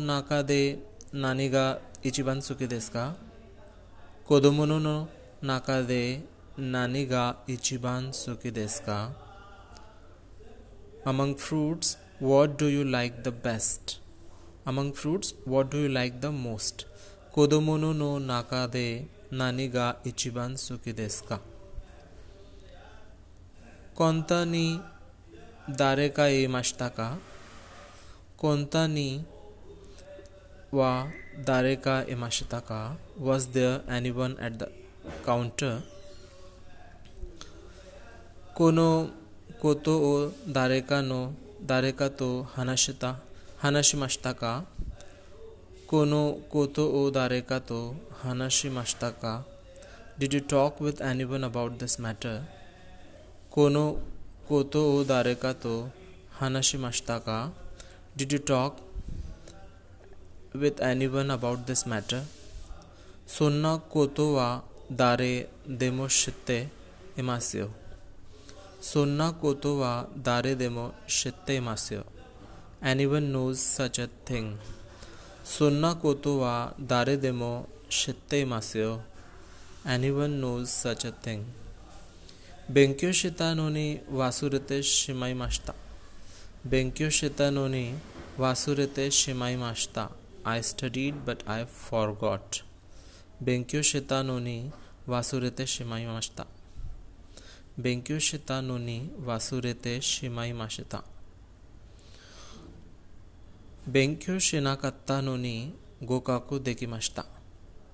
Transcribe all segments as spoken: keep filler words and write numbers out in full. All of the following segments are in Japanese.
の中で何が一番好きですか？子供の中で何が一番好きですか？ Among fruits, what do you like the best? Among fruits, what do you like the most? 子供の中で何が一番好きですか？コンタに誰かいましたか？コンタには誰かいましたか？ Was there anyone at the counter? このことを誰かの誰かと話した話しましたか？このことを誰かと話しましたか？ Did you talk with anyone about this matter? このことを誰かと話しましたか？ Did you talk with anyone about this matter? そんなことは誰でも知っていますよ。そんなことは誰でも知っていますよ。Anyone knows such a thing.そんなことは誰でも知っていますよ。Anyone knows such a thing. 勉強したのに忘れてしまいました。勉強したのに忘れてしまいました。I studied but I forgot. 勉強したのに忘れてしまいました。勉強したのに忘れてしまいました。勉強しなかったのに合格できました。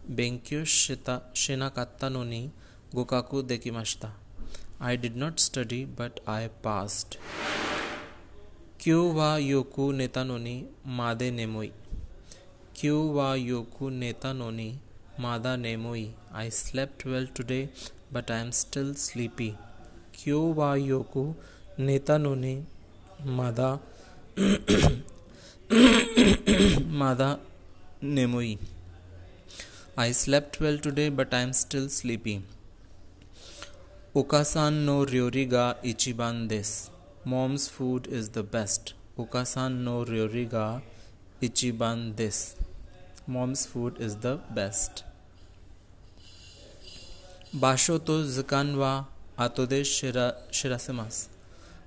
勉強したしなかったのに合格できました。I did not study but I passed. 今日はよく寝たのにまだ眠い。今日はよく寝たのにまだ眠い。I slept well today but I am still sleepy. 今日はよく寝たのにまだまだ眠い。I slept well today but I am still sleepy. お母さんの料理が一番です。Mom's food is the best. お母さんの料理が一番です。Mom's food is the best. 場所と時間は後で知ら、知らせます。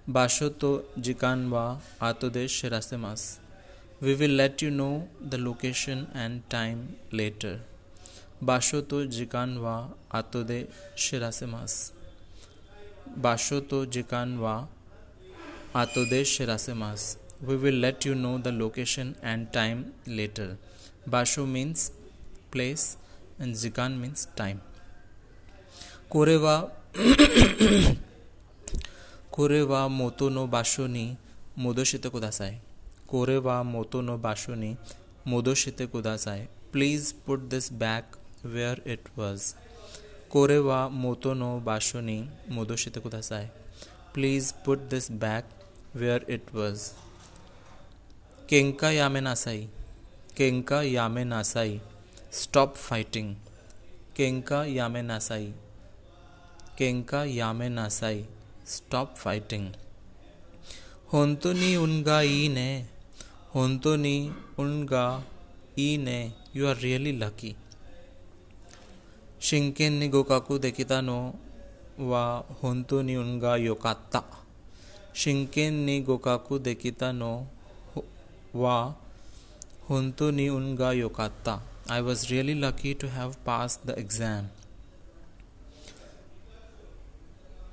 場所と時間は後で知らせます。We will let you know the location and time later. 場所と時間は後で知らせます。場所と時間は後で知らせます。We will let you know the location and time later. 場所 means place and 時間 means time. これはこれは元の場所に戻してください。これは元の場所に戻してください。Please put this back where it was. これは元の場所に戻してください。Please put this back where it was. 喧嘩やめなさい。喧嘩やめなさい。Stop fighting. 喧嘩やめなさい。喧嘩やめなさい。Stop fighting. 本当に運がいいね。本当に運がいいね。You are really lucky. 真剣に合格できたのは本当に運が良かった。真剣に合格できたのは本当に運が良かった。I was really lucky to have passed the exam.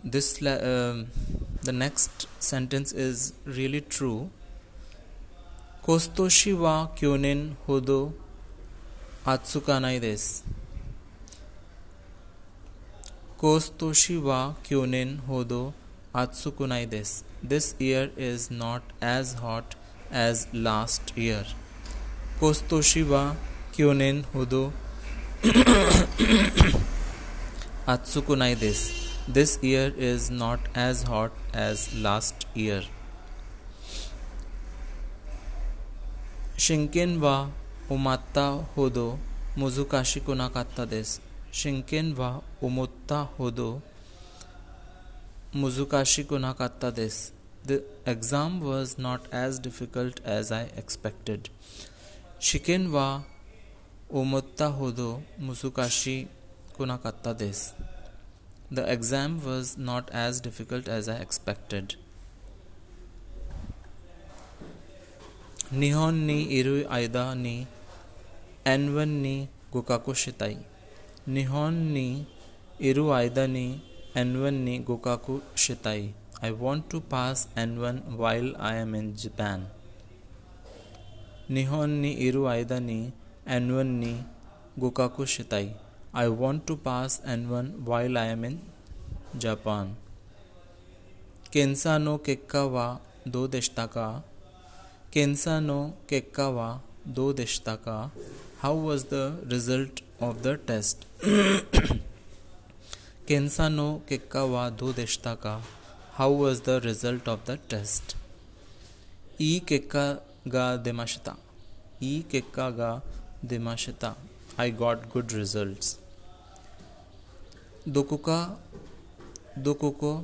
This, uh, the next sentence is really true.今年は去年ほど暑くないです。今年は去年ほど暑くないです。This year is not as hot as last year. 今年は去年ほど暑くないです。This year is not as hot as last year.真剣は思ったほど難しくなかったです。真剣は思ったほど難しくなかったです。The exam was not as difficult as I expected. 試験は思ったほど難しくなかったです。The exam was not as difficult as I expected. 日本にいる間に円に合格したい。日本にいる間に円に合格したい。I want to pass エヌワン while I am in Japan. 日本にいる間にエヌワン に合格したい。I want to pass エヌワン while I am in Japan. 検査の結果はどうでしたか?検査の結果はどうでしたか? How was the result of the test? 検査の結果はどうでしたか? How was the result of the test? いい結果が出ました。いい結果が出ました。I got good results. どこか、どこか、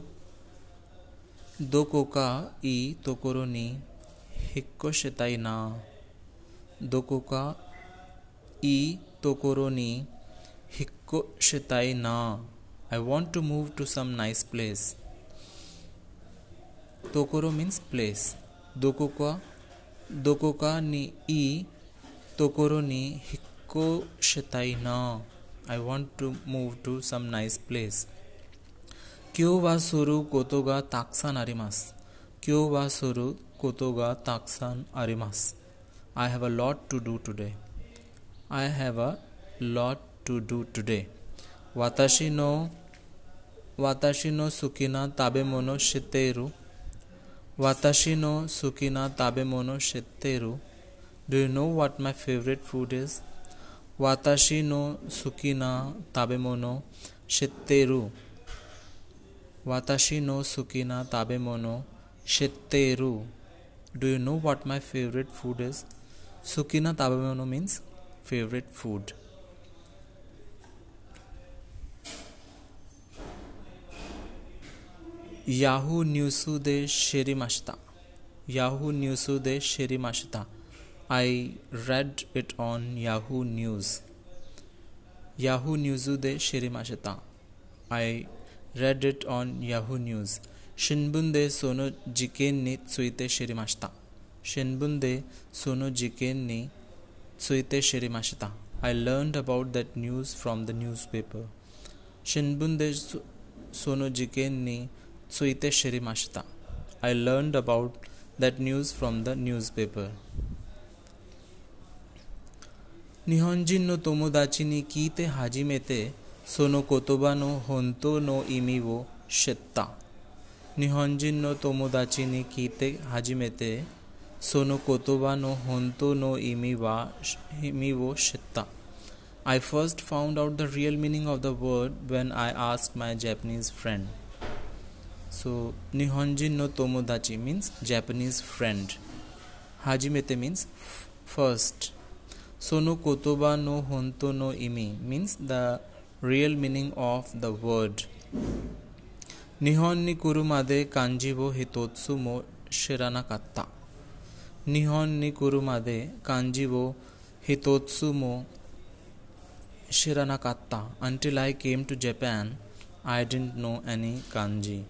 どこかいいところに引っ越したいな。どこかいいところに引っ越したいな。I want to move to some nice place.ところ means place. どこか、どこかにいいところに引っ越したいな。I want to move to some nice place. 今日はすることがたくさんあります。今日はすることがたくさんあります。I have a lot to do today. I have a lot to do today. 私の、私の好きな食べ物知っている?私の好きな食べ物知っている Do you know what my favorite food is? 私の好きな食べ物知っている私の好きな食べ物知っている Do you know what my favorite food is? 好きな食べ物 means favorite food. ヤフーニュースで知りました。ヤフーニュースで知りました。I read it on Yahoo News. ヤフーニュースで知りました。I read it on Yahoo News. 新聞でその事件について知りました。新聞でその事件について知りました。I learned about that news from the newspaper. 新聞でその事件について知りました。I learned about that news from the newspaper. 日本人の友達に聞いて初めてその言葉の本当の意味を知った。日本人の友達に聞いて初めてその言葉の本当の意味は、意味を知った。I first found out the real meaning of the word when I asked my Japanese friend.So, 日本人の友達 means Japanese friend. 初めて means first. その言葉の本当の意味 means the real meaning of the word. 日本に来るまで漢字を一つも知らなかった。日本に来るまで漢字を一つも知らなかった。Until I came to Japan, I didn't know any 漢字。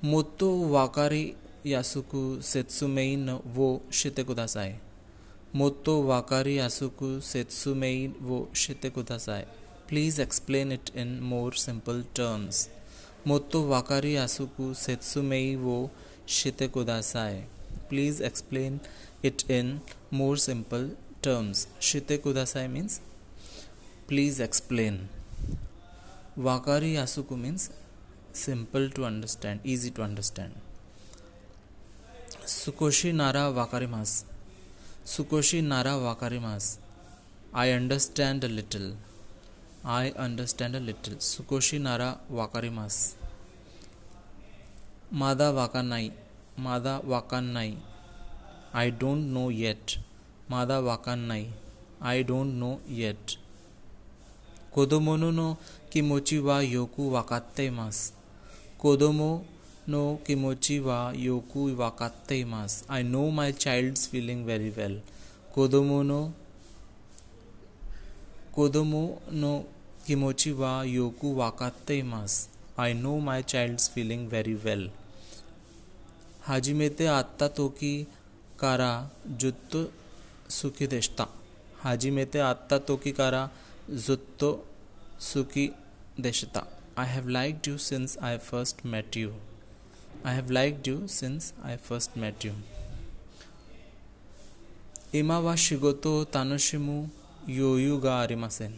もっとわかりやすく説明をしてください。もっとわかりやすく説明をしてください。Please explain it in more simple terms. もっとわかりやすく説明をしてください。Please explain it in more simple terms. してください means Please explain. わかりやすく means simple to understand, easy to understand. 少しならわかります。少しならわかります。I understand a little. I understand a little. 少しならわかります。まだわかんない。まだわかんない。I don't know yet. まだわかんない。I don't know yet. 子供の気持ちはよくわかっています。子供 no kimochi wa yoku wakatteimasu. I know my child's feeling very well. Kodomo no Kodomo no kimochi wa yoku wakatteimasu. I know my child's feeling very well. Hajimete atta tokiからずっと好きでした。初めて会った時からずっと好きでした。I have liked you since I first met you. I have liked you since I first met you. 今は仕事を楽しむ余裕がありません。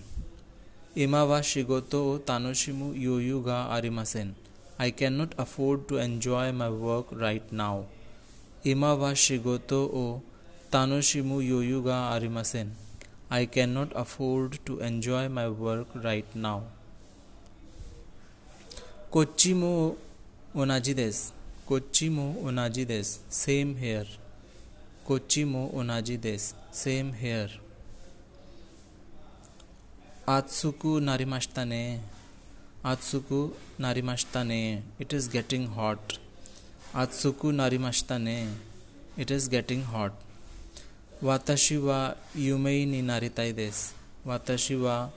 今は仕事を楽しむ余裕がありません。I cannot afford to enjoy my work right now.今は仕事を楽しむ余裕がありません。I cannot afford to enjoy my work right now. こっちも同じです。こっちも同じです。Same here. こっちも同じです。Same here. 暑くなりましたね。暑くなりましたね。It is getting hot.暑くなりましたね。It is getting hot. 私は有名になりたいです。私は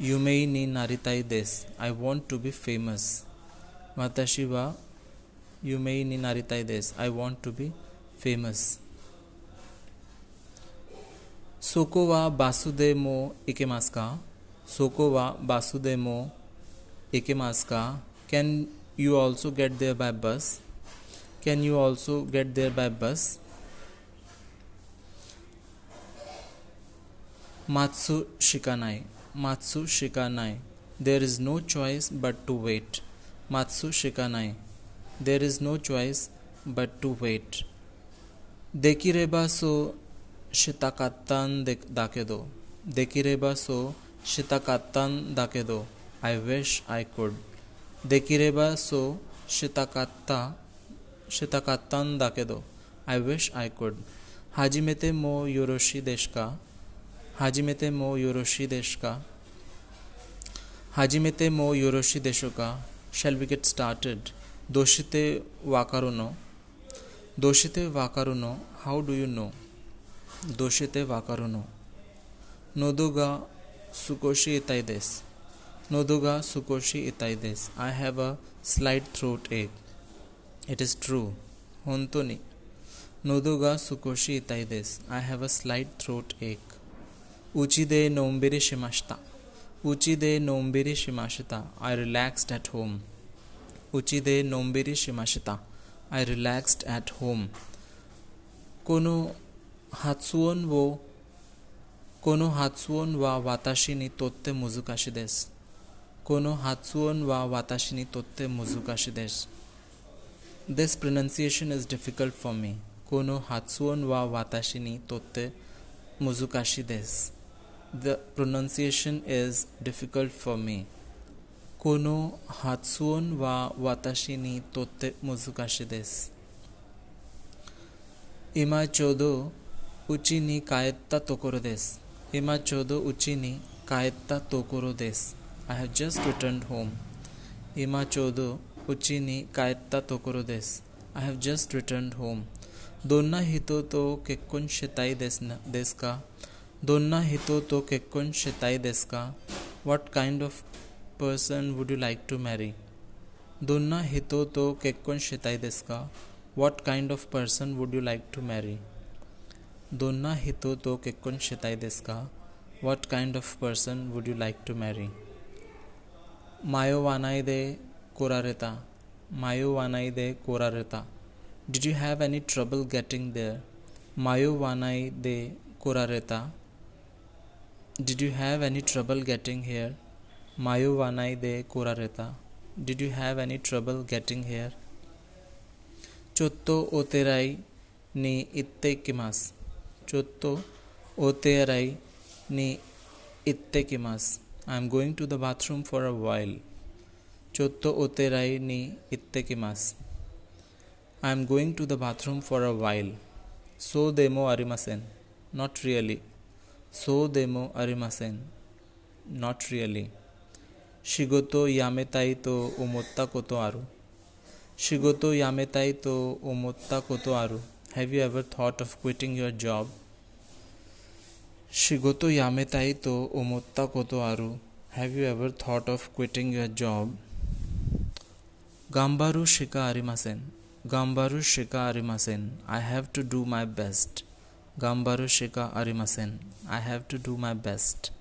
有名になりたいです。I want to be famous. 私は有名になりたいです。I want to be famous. そこはバスでも行けますか？そこはバスでも行けますか？ Can you also get there by bus?Can you also get there by bus? 待つしかない。待つしかない。There is no choice but to wait. 待つしかない。There is no choice but to wait. できればそうしたかったんだけど。できればそうしたかったんだけど。I wish I could. できればそうしたかった。したかったんだけど I wish I could. 初めてもよろしいですか？初めてもよろしいですか？初めてもよろしいでしょうか？ Shall we get started? どうしてわかるの？どうしてわかるの？ How do you know? どうしてわかるの？喉が少し痛いです。喉が少し痛いです。I have a slight throat ache.It is true. 本当に。喉が少し痛いです。I have a slight throat ache. うちでのんびりしました。うちでのんびりしました。I relaxed at home. うちでのんびりしました。I relaxed at home. この発音を、この発音は私にとって難しいです。この発音は私にとって難しいです。This pronunciation is difficult for me. この発音は私にとって難しいです。The pronunciation is difficult for me. この発音は私にとって難しいです。今ちょうどうちに帰ったところです。今ちょうどうちに帰ったところです。I have just returned home. 今ちょうどうちに帰ったところです。I have just returned home. どんな人と結婚したいですか？どんな人と結婚したいですか？ What kind of person would you like to marry? どんな人と結婚したいですか？ What kind of person would you like to marry? どんな人と結婚したいですか？ What kind of person would you like to marry? 迷わないで来られた。迷わないで来られた。Did you have any trouble getting there? 迷わないで来られた。Did you have any trouble getting here? 迷わないで来られた。Did you have any trouble getting here? ちょっとお手洗いに行ってきます。ちょっとお手洗いに行ってきます。I'm going to the bathroom for a while.ちょっとお手洗いに行ってきます。I am going to the bathroom for a while. そうでもありません。Not really. そうでもありません。Not really. 仕事を辞めたいと思ったことある。仕事を辞めたいと思ったことある？ Have you ever thought of quitting your job? 仕事を辞めたいと思ったことある？ Have you ever thought of quitting your job? 頑張るしかありません。頑張るしかありません。I have to do my best. 頑張るしかありません。I have to do my best.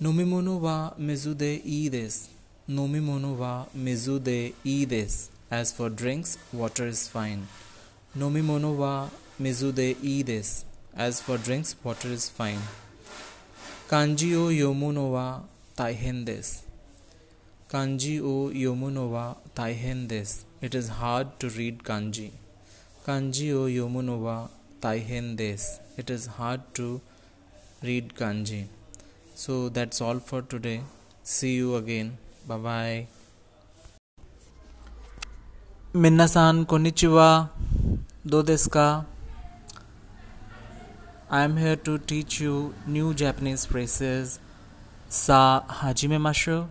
飲み物は水でいいです。飲み物は水でいいです。As for drinks, water is fine. 飲み物は水でいいです。As for drinks, water is fine. 漢字を読むのは大変です。漢字を読むのは大変です。It is hard to read 漢字。漢字を読むのは大変です。It is hard to read 漢字。So that's all for today. See you again. Bye bye. みなさん、こんにちは。どうですか？ I am here to teach you new Japanese phrases. さあ、始めましょう。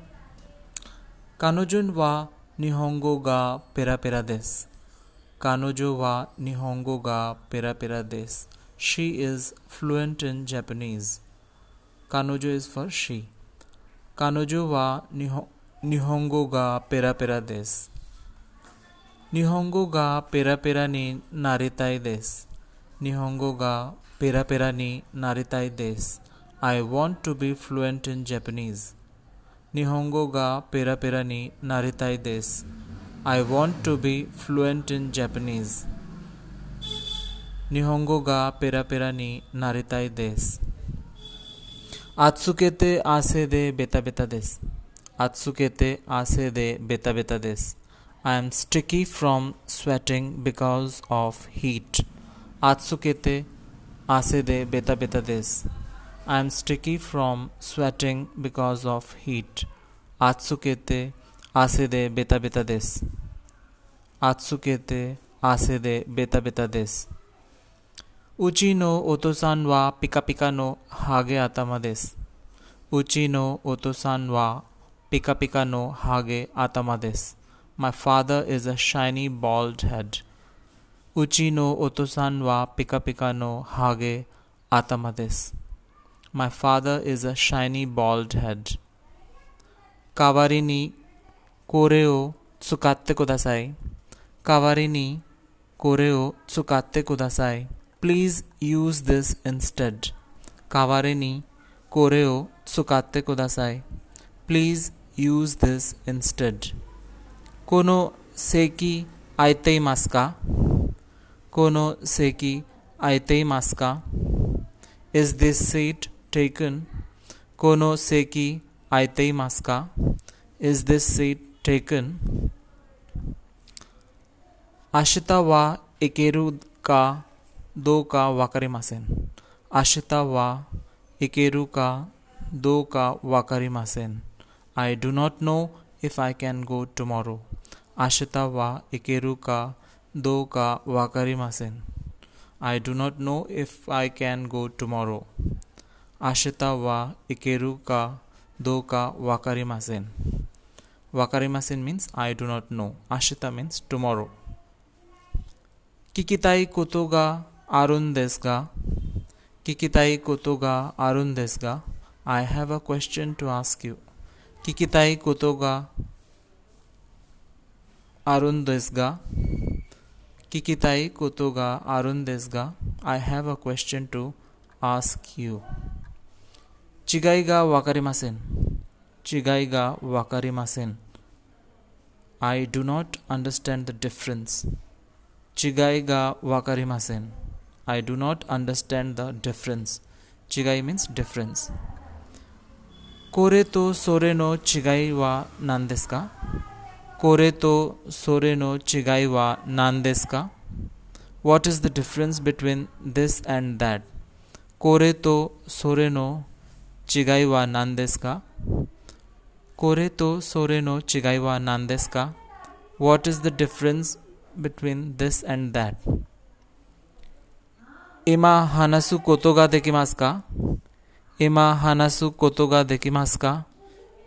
彼女は日本語がペラペラです。彼女は日本語がペラペラです。She is fluent in Japanese.彼女 is for she. 彼女は日本、日本語がペラペラです。日本語がペラペラになりたいです。日本語がペラペラになりたいです。I want to be fluent in Japanese. 日本語がペラペラになりたいです。I want to be fluent in Japanese. 日本語がペラペラになりたいです。暑くて汗でベタベタです。暑くて汗でベタベタです。I am sticky from sweating because of heat. 暑くて汗でベタベタです。I am sticky from sweating because of heat. 暑くて汗でベタベタです。暑くて汗でベタベタです。うちのお父さんはピカピカのハゲ頭です。うちのお父さんはピカピカのハゲ頭です。My father is a shiny bald head. うちのお父さんはピカピカのハゲ頭です。My father is a shiny bald head. 代わりにこれを使ってください。代わりにこれを使ってください。Please use this instead. 代わりにこれを使ってください。Please use this instead. この席空いていますか？この席空いていますか？ Is this seat taken? この席空いていますか？ Is this seat taken? 明日は行けるか？どうかわかりません。明日は行けるかどうかわかりません。I do not know if I can go tomorrow. 明日は行けるかどうかわかりません。I do not know if I can go tomorrow. 明日は行けるかどうかわかりません。わかりません means I do not know. 明日 means tomorrow. 聞きたいことがあるんですが、聞きたいことがあるんですが、I have a question to ask you. 聞きたいことがあるんですが、聞きたいことがあるんですが、I have a question to ask you. 違いがわかりません。違いがわかりません。I do not understand the difference. 違いがわかりません。I do not understand the difference. 違い means difference. これとそれの違いは何ですか？これとそれの違いは何ですか？ What is the difference between this and that? これとそれの違いは何ですか？これとそれの違いは何ですか？ What is the difference between this and that?今話すことができますか？今話すことができますか？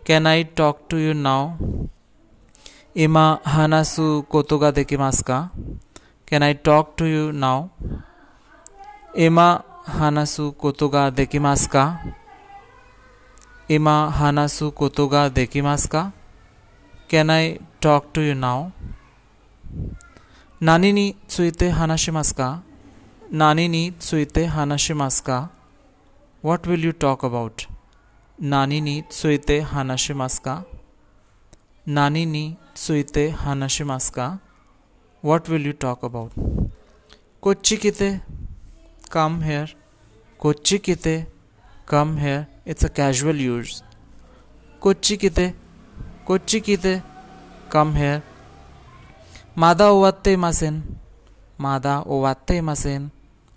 Can I talk to you now? 今話すことができますか Can I talk to you now? 今話すことができますか今話すことができますか Can I talk to you now? 何について話しますか何について話しますか What will you talk about? 何について話しますか何について話しますか What will you talk about? こっち来て Come here こっち来て Come here It's a casual use こっち来てこっち来て Come here まだ終わっていませんまだ終わっていません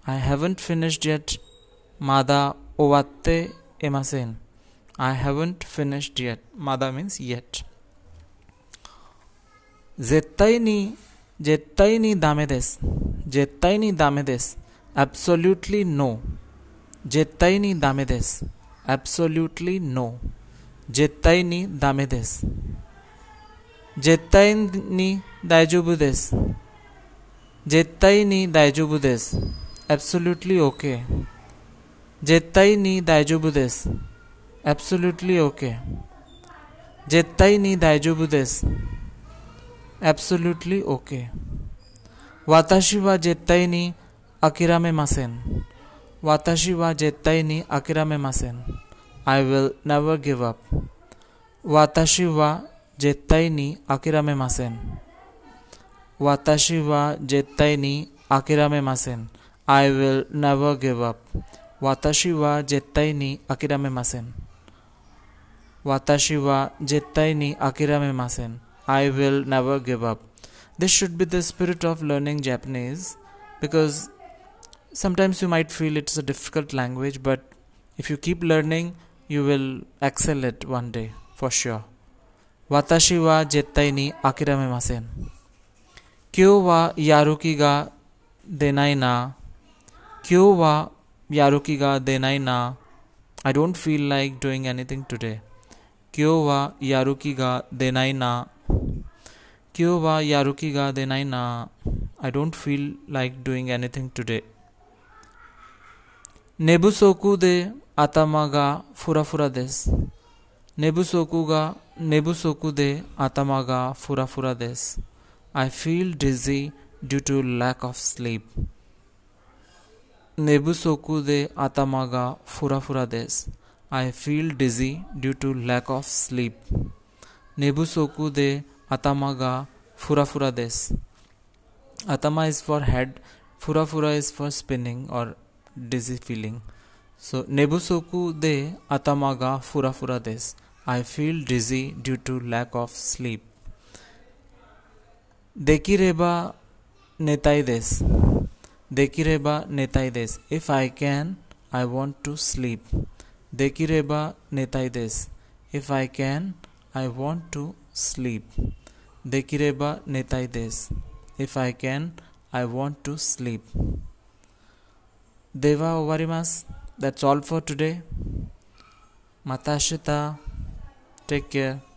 I haven't finished yet. まだ終わっていません。I haven't finished yet. まだ means yet. 絶対に、絶対にダメです。絶対にダメです。Absolutely no. 絶対にダメです。Absolutely no. 絶対にダメです。絶対に大丈夫です。絶対に大丈夫です。Absolutely okay. 絶対に大丈夫です。Absolutely okay. 絶対に大丈夫です。Absolutely okay. 私は絶対に諦めません。私は絶対に諦めません。I will never give up. 私は絶対に諦めません。私は絶対に諦めません。I will never give up. 私は絶対に諦めません。私は絶対に諦めません。I will never give up. This should be the spirit of learning Japanese because sometimes you might feel it's a difficult language, but if you keep learning, you will excel it one day for sure. 私は絶対に諦めません。今日はやる気が出ないな。今日はやる気が出ないな I don't feel like doing anything today 今日はやる気が出ないな今日はやる気が出ないな I don't feel like doing anything today 寝不足で頭がフラフラです寝不足が寝不足で頭がフラフラです I feel dizzy due to lack of sleep寝不足で頭がフラフラです。I feel dizzy due to lack of sleep. 寝不足で頭がフラフラです。頭 is for head, フラフラ is for spinning or dizzy feeling. So, 寝不足で頭がフラフラです。I feel dizzy due to lack of sleep. できれば寝たいです。できれば寝たいです。If I can, I want to sleep. できれば寝たいです。If I can, I want to sleep. できれば寝たいです。If I can, I want to sleep. では終わります。That's all for today. また明日。Take care.